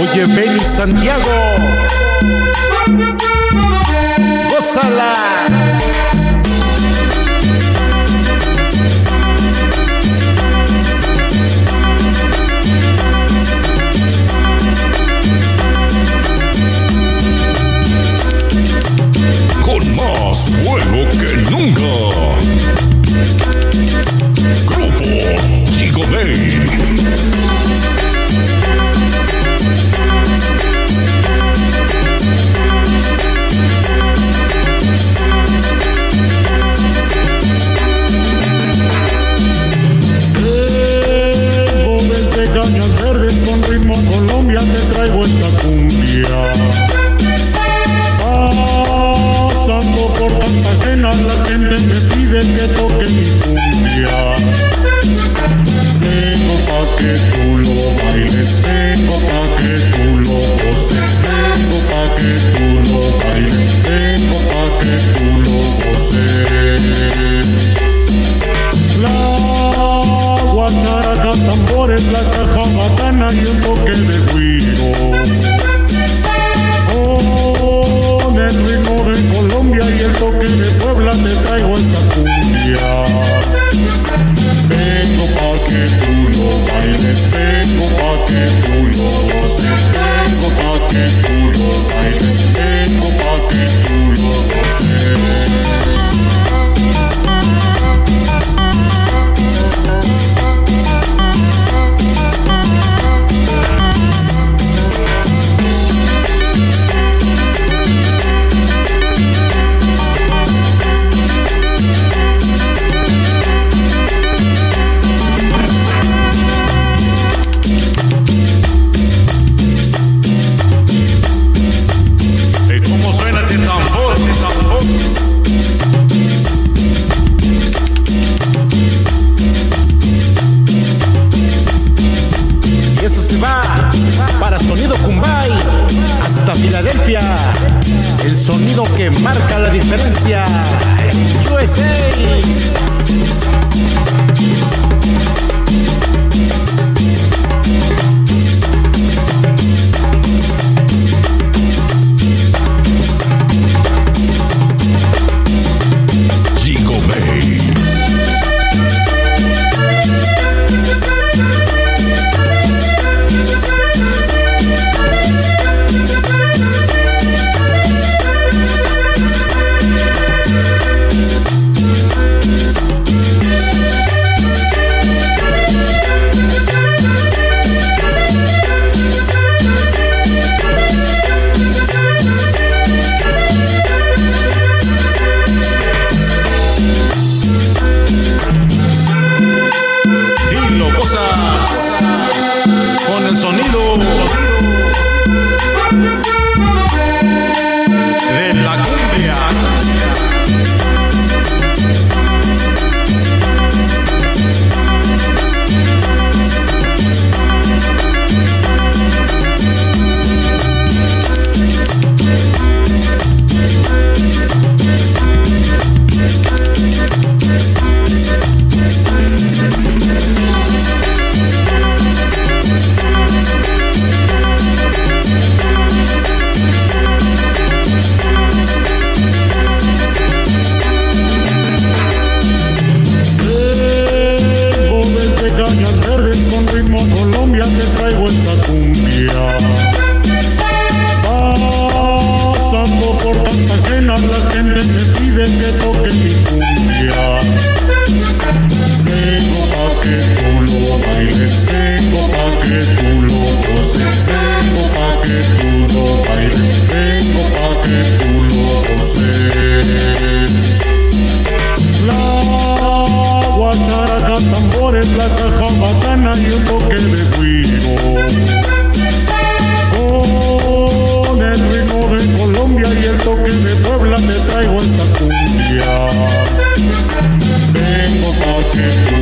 Oye, Benny Santiago, gózala. Cañas verdes con ritmo Colombia, te traigo esta cumbia. Pasando por Cartagena, la gente me pide que toque mi cumbia. Vengo pa' que tú lo bailes, vengo pa' que tú lo goces, vengo pa' que tú lo bailes, vengo pa' que tú lo goces. La guacharaca, tambores, la cajabatana y un toque de güiro. Con el ritmo de Colombia y el toque de Puebla te traigo esta cumbia. Vengo pa' que tú lo bailes, vengo pa' que tú lo goces, vengo pa' que tú lo bailes, vengo pa' que tú lo goces. Filadelfia, el sonido que marca la diferencia. USA. Con el sonido de la cumbia. Cañas verdes con ritmo Colombia, te traigo esta cumbia. Pasando por Cartagena, la gente me pide que toque mi cumbia. Vengo pa' que tú lo bailes, vengo pa' que tú lo goces, vengo pa' que tú lo bailes, vengo pa' que tú lo goces. La guacharaca, tambores, la cajabatana y un toque de güiro. Con el ritmo de Colombia y el toque de Puebla te traigo esta cumbia. Vengo pa' que